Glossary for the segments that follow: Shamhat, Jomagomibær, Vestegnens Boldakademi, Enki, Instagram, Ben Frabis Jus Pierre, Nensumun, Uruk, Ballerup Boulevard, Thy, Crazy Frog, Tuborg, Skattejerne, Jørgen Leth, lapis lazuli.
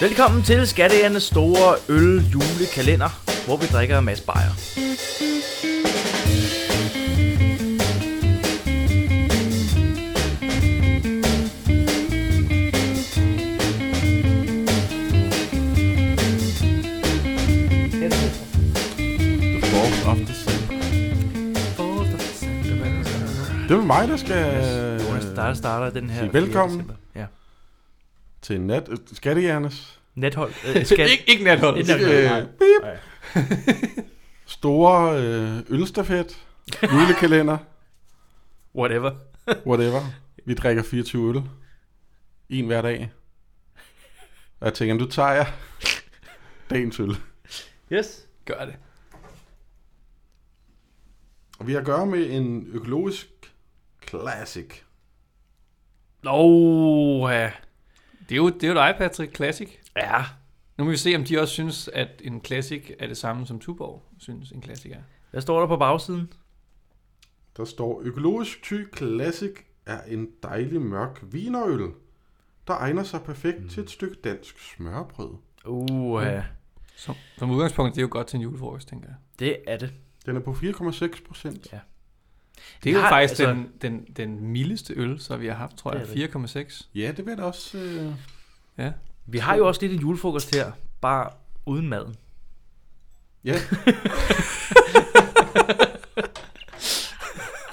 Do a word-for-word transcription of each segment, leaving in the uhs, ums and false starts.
Velkommen til Skattejernes store øl-julekalender, hvor vi drikker en masse bajer. Det er mig, der skal... Jonas, der starter den her... Velkommen ja. Til nat... Skattejernes... Nathold. Øh, skat... Ik- ikke nathold. Ikke nathold. Øh, Store øh, ølstafet. Julekalender. Whatever. Whatever. Vi drikker fireogtyve øl. En hver dag. Og jeg tænker, du tager jeg dagens øl. Yes, gør det. Og vi har at gøre med en økologisk classic. Åh, ja. Det er jo, det er jo dig, Patrick. Classic. Ja. Nu må vi se, om de også synes, at en classic er det samme, som Tuborg synes, en classic er. Hvad står der på bagsiden? Der står, økologisk Thy Classic er en dejlig mørk vinerøl, der egner sig perfekt mm. til et stykke dansk smørbrød. Uh, ja. Som, som udgangspunkt, det er jo godt til en julefrokost, tænker jeg. Det er det. Den er på fire komma seks procent. Ja. Det er jo faktisk altså, den, den, den mildeste øl, så vi har haft, tror jeg, fire komma seks. Ja, det vil det også. Øh... Ja. Vi har jo også lidt en julefrokost her, bare uden maden. Ja.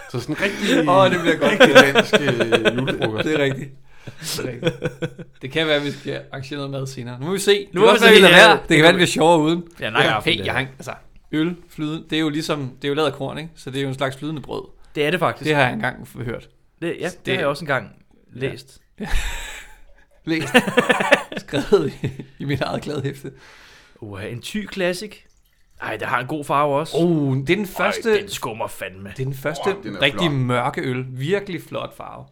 Så sådan en rigtig, oh, det bliver godt. Rigtig dansk øh, julefrokost. Det er rigtigt. Det, er rigtigt. Det kan være, at vi skal arrangere noget mad senere. Nu må vi se. Nu det, også, vi det, det kan være, at vi er sjovere uden. Ja, nej, ja, fint, jeg har altså... Øl, flyde, det er jo ligesom, det er jo lavet af korn, ikke? Så det er jo en slags flydende brød. Det er det faktisk. Det har jeg engang hørt. Det, ja, det, det har jeg også engang læst. Ja. Læst. Skrevet i, i mit eget gladhæfte. Uha, en Thy Classic. Ej, der har en god farve også. Uh, det er den første... Øj, den skummer fandme. Det er den første oh, den er rigtig flot. Mørke øl. Virkelig flot farve.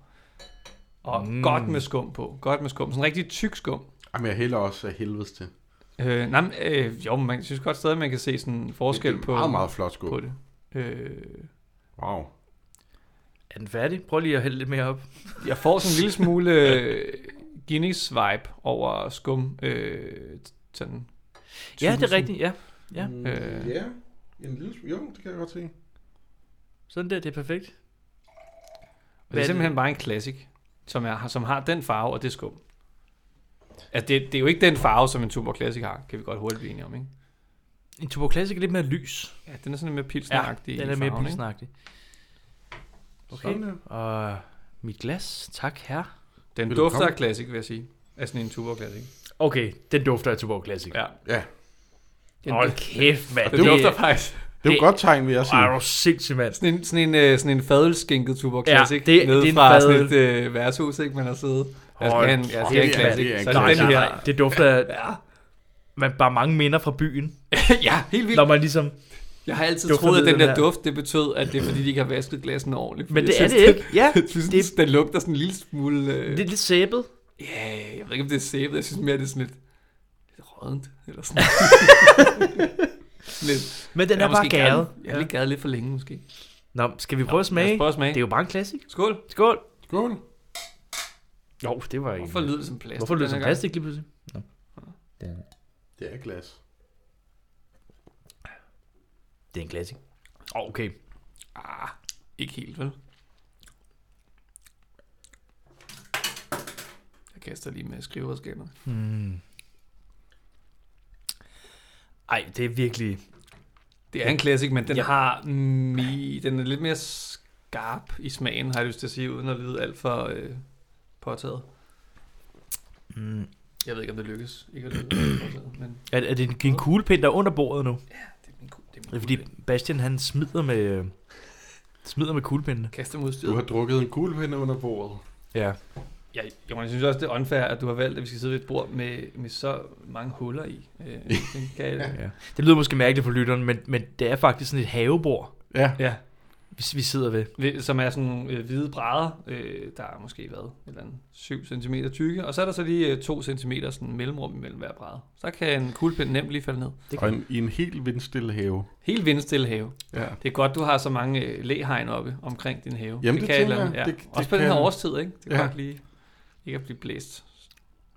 Og mm. godt med skum på. Godt med skum. Sådan en rigtig tyk skum. Jamen, jeg hælder også af helvedes til. Øh, nej, øh, jo, man synes godt stadig, man kan se sådan en forskel det er meget, på... meget, meget flot skud. På det. Øh, wow. Er den færdig? Prøv lige at hælde lidt mere op. Jeg får sådan en lille smule Guinness-vibe over skum. Øh, sådan. Ja, det er rigtigt, ja. Ja, mm, øh. yeah. en lille, jo, det kan jeg godt se. Sådan der, det er perfekt. Og det er simpelthen det? Bare en classic, som, er, som har den farve og det skum. Altså, det, det er jo ikke den farve, som en Tuborg Classic har, kan vi godt hurtigt blive enige om, ikke? En Tuborg Classic er lidt mere lys. Ja, den er sådan lidt mere pilsneragtig. Ja, den er farven, mere pilsneragtig. Okay, og mit glas, tak herre. Den vil dufter af Classic, vil jeg sige. Altså sådan en Tuborg Classic. Okay, den dufter af Tuborg Classic. Ja. Ja. Hold kæft, mand. Den det, dufter faktisk. Det er jo godt tegn, vil jeg sige. Ej, du er sindssygt, mand. Sådan en, sådan en, sådan en fadelskænket Tuborg Classic. Ja, det, nede fra sådan et øh, værtshus, ikke, man har siddet. Hold, en, ja, det er en klassik. Det, er nej, nej, nej. Det dufter af, ja. Man bare mange minder fra byen. Ja, helt vildt. Når man ligesom... Jeg har altid troet, at den der, der duft, det betød, at det er, fordi de ikke har vasket glassen ordentligt. Men det synes, er det ikke. Ja, synes, det den lugter sådan en lille smule... Øh... Det er lidt sæbet. Ja, yeah, jeg ved ikke, om det er sæbet. Jeg synes mere, det er sådan lidt... Lidt rådent, eller sådan lidt. Men den er, er bare gavet. Jeg har lige gavet lidt for længe, måske. Nå, skal vi prøve Nå, at smage? Prøve at smage. Det er jo bare en klassik. Skål. Skål. Skål. Jo, det var ikke... Hvorfor lyder det som plastik? Hvorfor lyder det som plastik lige pludselig? No. Det, er... det er glas. Det er en glas, ikke? Oh, okay. Ah, ikke helt, vel? Jeg kaster lige med skriveredskaberne. Hmm. Ej, det er virkelig... Det er en classic, men den ja. har... Mm, i... Den er lidt mere skarp i smagen, har jeg lyst til at sige, uden at lyde alt for... Øh... påtaget. Mm. Jeg ved ikke, om det lykkes. Ikke, det lykkes påtaget, men... er, er det en kuglepind, der er under bordet nu? Ja, det er min, det er min det er, fordi Bastian, han smider med smider med kuglepindene. Kaster modstyret. Du har drukket en kuglepind under bordet. Ja. Ja, jeg synes også, det er unfair, at du har valgt, at vi skal sidde ved et bord med, med så mange huller i. Øh, den kan jeg... ja. Det lyder måske mærkeligt for lytteren, men, men det er faktisk sådan et havebord. Ja. Ja. Hvis vi sidder ved. Som er sådan nogle øh, hvide brædder, øh, der er måske været et eller andet syv centimeter tykke, og så er der så lige øh, to centimeter sådan mellemrum imellem hver brædder. Så kan en kuglepind nemt lige falde ned. Det kan. Og en, i en helt vindstille have. Helt vindstille have. Ja. Det er godt, du har så mange øh, læhegn oppe omkring din have. Jamen det, det kan jeg. Ja. Det, det også på kan. Den her årstid, ikke? Det kan ja. godt lige ikke at blive blæst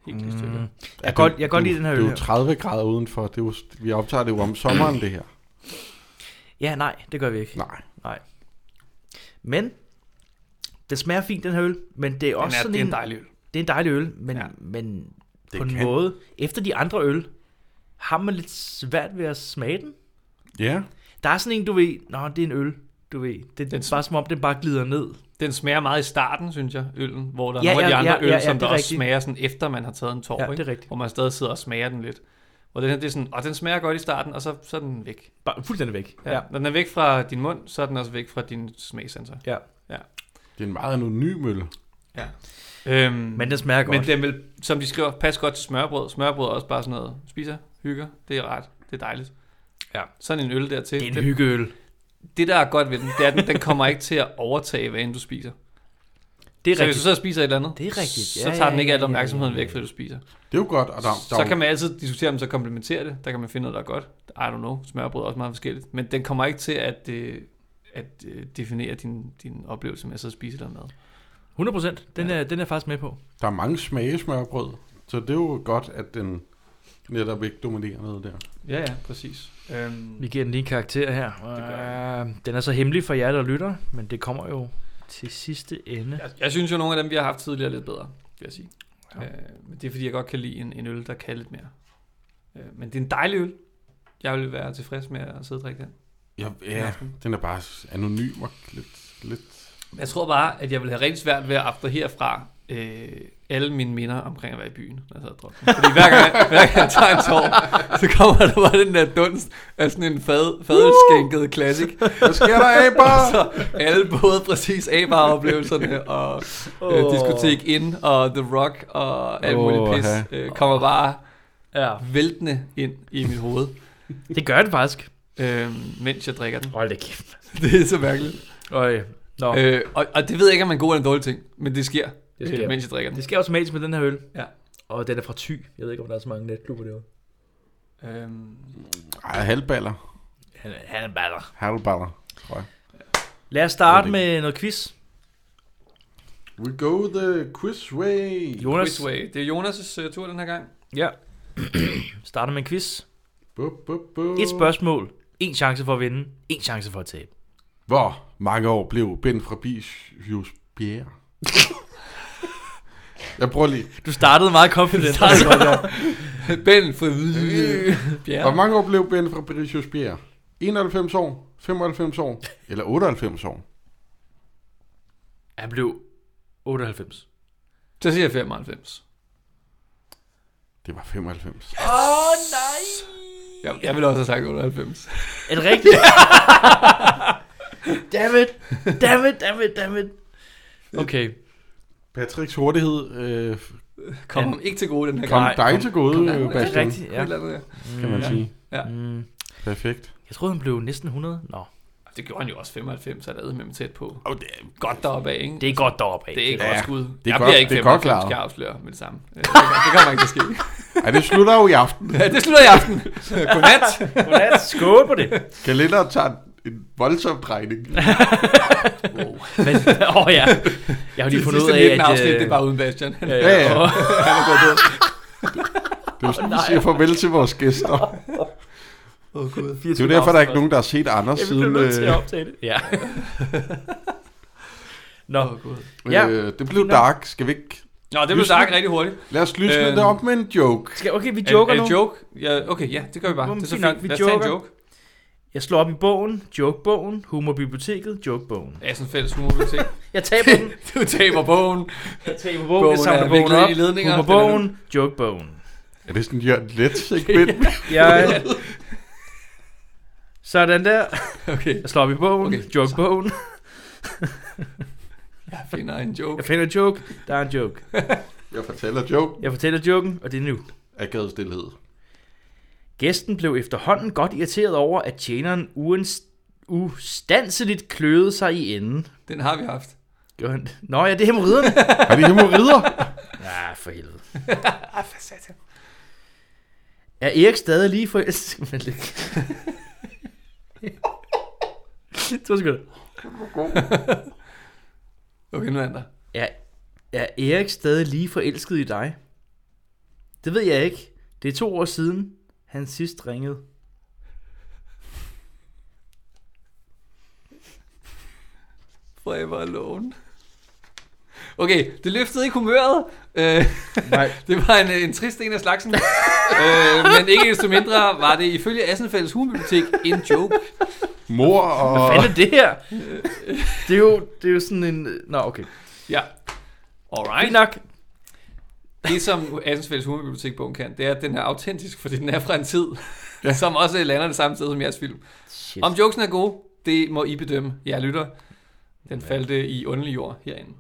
helt i stykker. Mm. Jeg kan ja, godt lide den her øl. Det er jo tredive grader udenfor. Det er jo, vi optager det jo om sommeren, det her. Ja, nej, det gør vi ikke. Nej. Nej. Men det smager fint, den her øl, men det er også er, sådan det er en, en dejlig øl. Det er en dejlig øl, men, ja. men på en måde, efter de andre øl, har man lidt svært ved at smage den. Ja. Der er sådan en, du ved, nå, det er en øl, du ved. Det er den bare som om, den bare glider ned. Den smager meget i starten, synes jeg, øllen, hvor der er ja, nogle ja, af de andre ja, øl, ja, ja, som der også smager sådan, efter man har taget en tår, ja, ikke? Hvor man stadig sidder og smager den lidt. Og den her, det er sådan, og den smager godt i starten, og så, så er den væk. Bare fuldstændig væk. Ja. Ja. Når den er væk fra din mund, så er den også væk fra din smagsensor. Ja. Ja. Det er en meget anonym øl. Ja. Øhm, men den smager godt. Men den vil, som de skriver, pas godt til smørbrød. Smørbrød er også bare sådan noget, spiser, hygger, det er rart, det er dejligt. Ja. Sådan en øl dertil. Det er en det, hyggeøl. Det, der er godt ved den, det er, den, den kommer ikke til at overtage, hvad end du spiser. Det er så rigtigt. Hvis du så spiser et eller andet, det er rigtigt. Ja, så tager den ikke alt opmærksomheden væk, fordi du spiser. Det er jo godt. Og der, der så kan man altid diskutere, om så komplementerer det. Der kan man finde noget, der er godt. I don't know. Smørbrød er også meget forskelligt. Men den kommer ikke til at, øh, at øh, definere din, din oplevelse med at sidde og spise noget mad. hundrede procent. Den, ja. er, den er faktisk med på. Der er mange smage smørbrød. Så det er jo godt, at den netop ikke dominerer noget der. Ja, ja, præcis. Øhm, Vi giver den lige en karakter her. Øh, den er så hemmelig for jer, der lytter. Men det kommer jo til sidste ende. Jeg, jeg synes jo, nogle af dem, vi har haft tidligere, er lidt bedre, vil jeg sige. Ja. Øh, men det er, fordi jeg godt kan lide en, en øl, der kan lidt mere. Øh, men det er en dejlig øl. Jeg vil være tilfreds med at sidde og drikke den. Ja, ja, den er bare anonym og lidt, lidt... Jeg tror bare, at jeg vil have rigtig svært ved at abstrahere fra øh, alle mine minder omkring at være i byen, når jeg sad og drømte. Fordi hver gang, jeg, hver gang jeg tager en tår, så kommer der bare den der dunst af sådan en fad, fadelskænkede classic. Hvad sker der, A-bar? Så alle både præcis A-bar-oplevelserne og oh. øh, diskotek ind og The Rock og alt muligt oh, pis øh, kommer bare ja. væltende ind i mit hoved. Det gør det faktisk. Øh, mens jeg drikker den. Hold da kæft. Det er så mærkeligt. Øj. No. Øh, og, og det ved jeg ikke, om man er en god eller en dårlig ting, men det sker, det sker. mens jeg drikker den. Det sker automatisk med den her øl. Ja. Og den er fra Thy. Jeg ved ikke, om der er så mange netklubber derude. Øhm... Ej, halvballer. Halvballer. Halvballer, tror jeg. Ja. Lad os starte med noget quiz. We go the quiz way. Jonas. Quiz way. Det er Jonas' tur den her gang. Ja. Starter med en quiz. Bup, bup, bup. Et spørgsmål. En chance for at vinde. En chance for at tabe. Hvor mange år blev Ben Frabis Jus Pierre? Jeg prøver lige. Du startede meget confident. Ben Frabis Jus Pierre. Hvor mange år blev Ben Frabis Jus Pierre? enoghalvfems år, femoghalvfems år eller otteoghalvfems år? Han blev otteoghalvfems. Så siger jeg femoghalvfems. Det var femoghalvfems. Åh yes. oh, nej! Jeg, jeg ville også have sagt otteoghalvfems. Er det rigtigt? Damn it, damn it, damn it, damn it. Okay. Patricks hurtighed øh, kom han, ikke til gode den her gang. Kom dig til gode, Bastian. Rigtigt, ja. Andet, ja. Mm, kan man ja. sige. Ja. Mm. Perfekt. Jeg troede, han blev næsten hundrede. Nå. Det gjorde han jo også femoghalvfems, så lavede med dem tæt på. Oh, det er godt deroppe af, ikke? Det er godt deroppe af. Det er ikke godt ja. skud. Jeg godt, bliver ikke femoghalvfems, skal jeg afsløre med det samme. Det kommer ikke til at ske. Ej, det slutter jo i aften. Ja, det slutter i aften. Godnat. Godnat. Skål på det. Kalender tager en voldsom drejning. Wow. Men, åh ja. Jeg har lige fundet ud af, at... afsnit, det er bare uden Bastian. Ja, ja. ja. Oh. Det er jo sådan, vi siger farvel til vores gæster. Oh, God. Det er jo derfor, der er ikke nogen, der har set Anders siden... Jeg blev nødt til at optage det. Ja. Nå. Oh, God. Ja. Øh, det blev dark. Skal vi ikke... Nå, det blev dark rigtig hurtigt. Lad os lysne øhm. det op med en joke. Skal, okay, vi joker en, nu. En joke? Ja, okay, ja, det gør vi bare. Det er så fint. Lad os tage en joke. Jeg slår op i bogen, jokebogen, humorbiblioteket, jokebogen. Ja, sådan en fælles humorbibliotek. Jeg taber den. Du taber bogen. Jeg taber bogen, bogen jeg samler bogen op. Humorbogen, jokebogen. Er det sådan Jørgen Leth, ikke? Ja. Sådan der. Okay. Jeg slår op i bogen, okay. jokebogen. Jeg finder en joke. Jeg finder en joke. Der er en joke. Jeg fortæller joken. Jeg fortæller joken, og det er nu. Akavet stilhed. Gæsten blev efterhånden godt irriteret over, at tjeneren ustanseligt kløede sig i enden. Den har vi haft. Gjorde han? Nå ja, det er hæmoriderne. Har de hæmorider? Nej, for helvede. Ah, for satan. Er Erik stadig lige for... to sekunder. Okay, nu er der. Er Erik stadig lige forelsket i dig? Det ved jeg ikke. Det er to år siden, han sidst ringede. Forever alone. Okay, det løftede ikke humøret. Øh, Nej. Det var en, en trist en af slagsen. øh, men ikke desto mindre var det ifølge Assenfælds Humbibliotek en joke. Mor og... Hvad fanden er det her? det, er jo, det er jo sådan en... Nå, okay. Ja. Alright. Fint nok. Det, som Assenfælds Humbibliotek-bogen kan, det er, at den er autentisk, fordi den er fra en tid, ja. Som også lander det samme sted som jeres film. Shit. Om jokesen er gode, det må I bedømme. Jeg lytter. Den ja. Faldt i underlig jord herinde.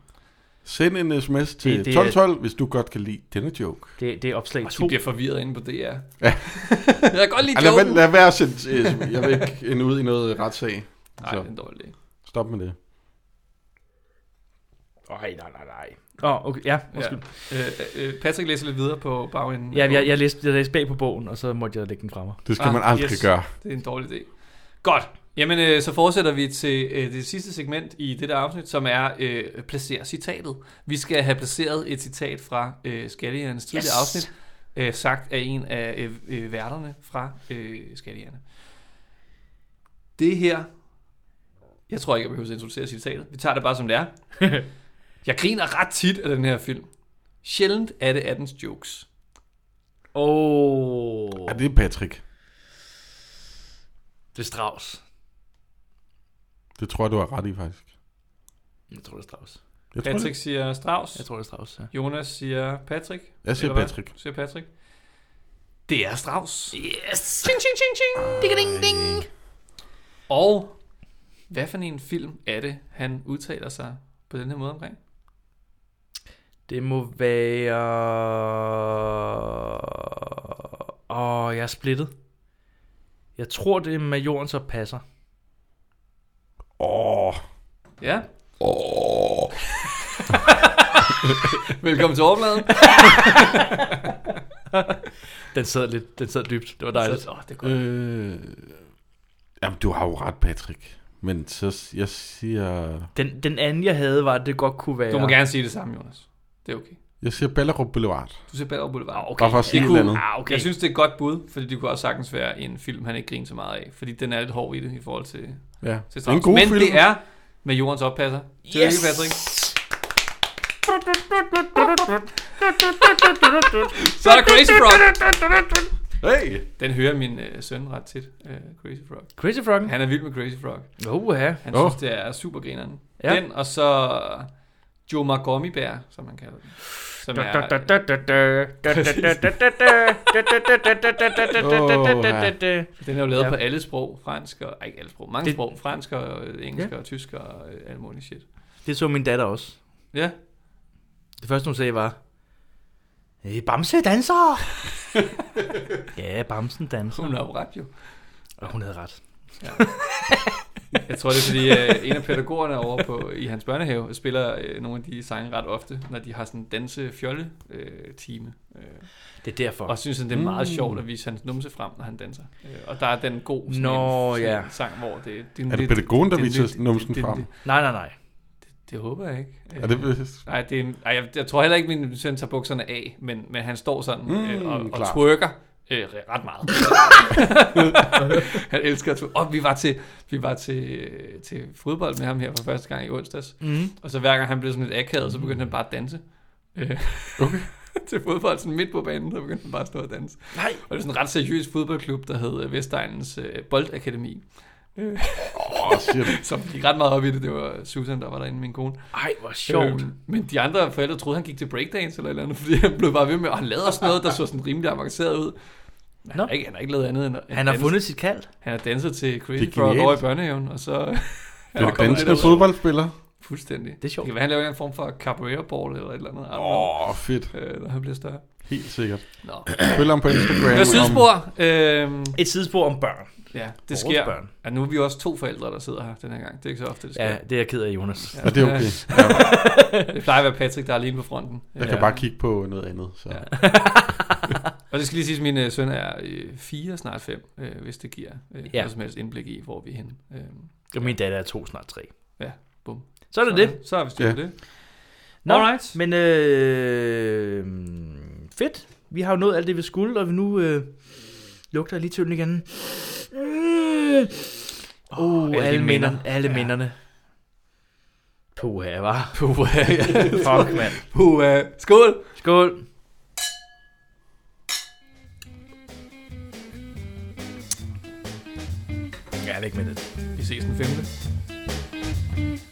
Send en sms til tolv tolv, hvis du godt kan lide denne joke. Det, det er opslag to. Du bliver forvirret inde på D R. Ja. Jeg kan godt lide joken. Lad, lad være at sende, jeg vil ikke ende ud i noget retssag. Nej, det er en dårlig idé. Stop med det. Ej, nej, nej, nej. Åh, oh, okay, ja, måske. Ja. Øh, øh, Patrick læser lidt videre på bagenden. Ja, jeg, jeg, læste, jeg læste bag på bogen, og så måtte jeg lægge den fra mig. Det skal ah, man aldrig yes. gøre. Det er en dårlig idé. Godt. Jamen, øh, så fortsætter vi til øh, det sidste segment i det der afsnit, som er øh, placere citatet. Vi skal have placeret et citat fra øh, Skattejernes tidligere yes. afsnit, øh, sagt af en af øh, værterne fra øh, Skattejerne. Det her... Jeg tror ikke, jeg behøver at introducere citatet. Vi tager det bare, som det er. Jeg griner ret tit af den her film. Sjældent er det attens jokes. Åh... Oh. Er det Patrick? Det er Strauss. Det tror jeg, du har ret i, faktisk. Jeg tror, det er Strauss. Jeg Patrick tror, det... siger Strauss. Jeg tror, det er Strauss, ja. Jonas siger Patrick. Jeg siger Patrick. Du siger Patrick. Det er Strauss. Yes! Ching, ching, ching, ching. Ding, ding, ding. Og hvad for en film er det, han udtaler sig på den her måde omkring? Det må være... Åh, oh, jeg er splittet. Jeg tror, det er majoren, så passer. Åh. Oh. Ja. Åh. Oh. Velkommen til overbladet. den sad lidt, den sad dybt. Det var dejligt. Åh, oh, det er godt. Øh, jamen, du har jo ret, Patrick. Men så, jeg siger... Den, den anden, jeg havde, var, at det godt kunne være... Du må gerne sige det samme, Jonas. Det er okay. Jeg siger Ballerup Boulevard. Du siger Ballerup Boulevard. Okay. Bare for at sige noget andet. Ah, okay. Jeg synes, det er et godt bud, fordi det kunne også sagtens være en film, han ikke griner så meget af. Fordi den er lidt hård i det, i forhold til... Ja, til en god Men film. Det er med jordens oppasser. Yes! Tillykke, Patrick. Så er der Crazy Frog. Hey. Den hører min øh, søn ret tit. øh, Crazy Frog. Crazy Frog? Han er vild med Crazy Frog. Oha. Han oh. synes, det er supergrineren. Ja. Den, og så... Jomagomibær, som man kalder den. Som er... Den er jo lavet ja. På alle sprog. Fransk og... Ej, ikke alle sprog. Mange det... sprog. Fransk og engelsk ja. Og tysk og alle mulige shit. Det så min datter også. Ja. Det første, hun sagde, var... Bamse danser! ja, Bamsen danser. Hun havde ret jo. Og hun havde ret. Ja. Jeg tror, det er, fordi øh, en af pædagogerne over på, i hans børnehave spiller øh, nogle af de sange ret ofte, når de har sådan en danse-fjolle-time. Øh, øh. Det er derfor. Og synes, at det er meget mm. sjovt at vise hans numse frem, når han danser. Øh, og der er den god sådan Nå, en, ja. sang, hvor det... det, det er det pædagogen, der viser numsen frem? Det, det, nej, nej, nej. Det, det håber jeg ikke. Øh, er det... Nej, det er, ej, jeg, jeg tror heller ikke, min søn tager bukserne af, men, men han står sådan mm, øh, og, og twerker. Øh, ret meget. Han elsker at twerke. Og vi var til vi var til til fodbold med ham her for første gang i onsdags. Mm. Og så hver gang han blev sådan lidt akavet, så begyndte han bare at danse. Øh, okay. Til fodbold sådan midt på banen, så begyndte han bare at stå og danse. Nej. Og det er sådan en ret seriøs fodboldklub, der hed Vestegnens Boldakademi. Øh. Oh, som gik ret meget op i det. Det var Susan, der var derinde, min kone. Ej, hvor sjovt. øh, Men de andre forældre troede, han gik til breakdance eller et eller andet, fordi han blev bare ved med. Og han lavede sådan noget, der så sådan rimelig avanceret ud. Han har ikke, han har ikke lavet andet end at han har danset. Fundet sit kald. Han har danset til Crazy Frog over i børnehaven. Og så det er danske fodboldspiller. Fuldstændig. Det er sjovt. Det kan være, han laver en form for capoeira-ball eller et eller andet. Åh, oh, fedt. Øh, når han bliver større. Helt sikkert. Følg ham på Instagram. Et sidespor. Øh, Et sidespor om børn. Ja, det sker. Børn. Ja, nu er vi også to forældre, der sidder her den her gang. Det er ikke så ofte, det sker. Ja, det er jeg ked af, Jonas. Ja, ja, det er okay. Ja. Det plejer at være Patrick, der er alene på fronten. Jeg ja. Kan bare kigge på noget andet. Så. Ja. Og det skal lige sige, at min øh, søn er øh, fire, snart fem, øh, hvis det giver øh, ja. Noget som helst indblik i, hvor vi er henne. Øh, ja. Min datter er to, snart tre. Ja, bum. Så er det så, det. Så har vi styr på ja. Det. Nå, alright. Men øh, fedt. vi har jo nået alt det, vi skulle, og vi nu øh, lugter lige til den igen. Øh. Oh, oh, alle, alle minder. minder. Alle ja. minderne. Puha, hva'? Puha, ja. Fuck, mand. Puha. Skål. Skål. Ja, det er ikke med det. Vi ses den femte.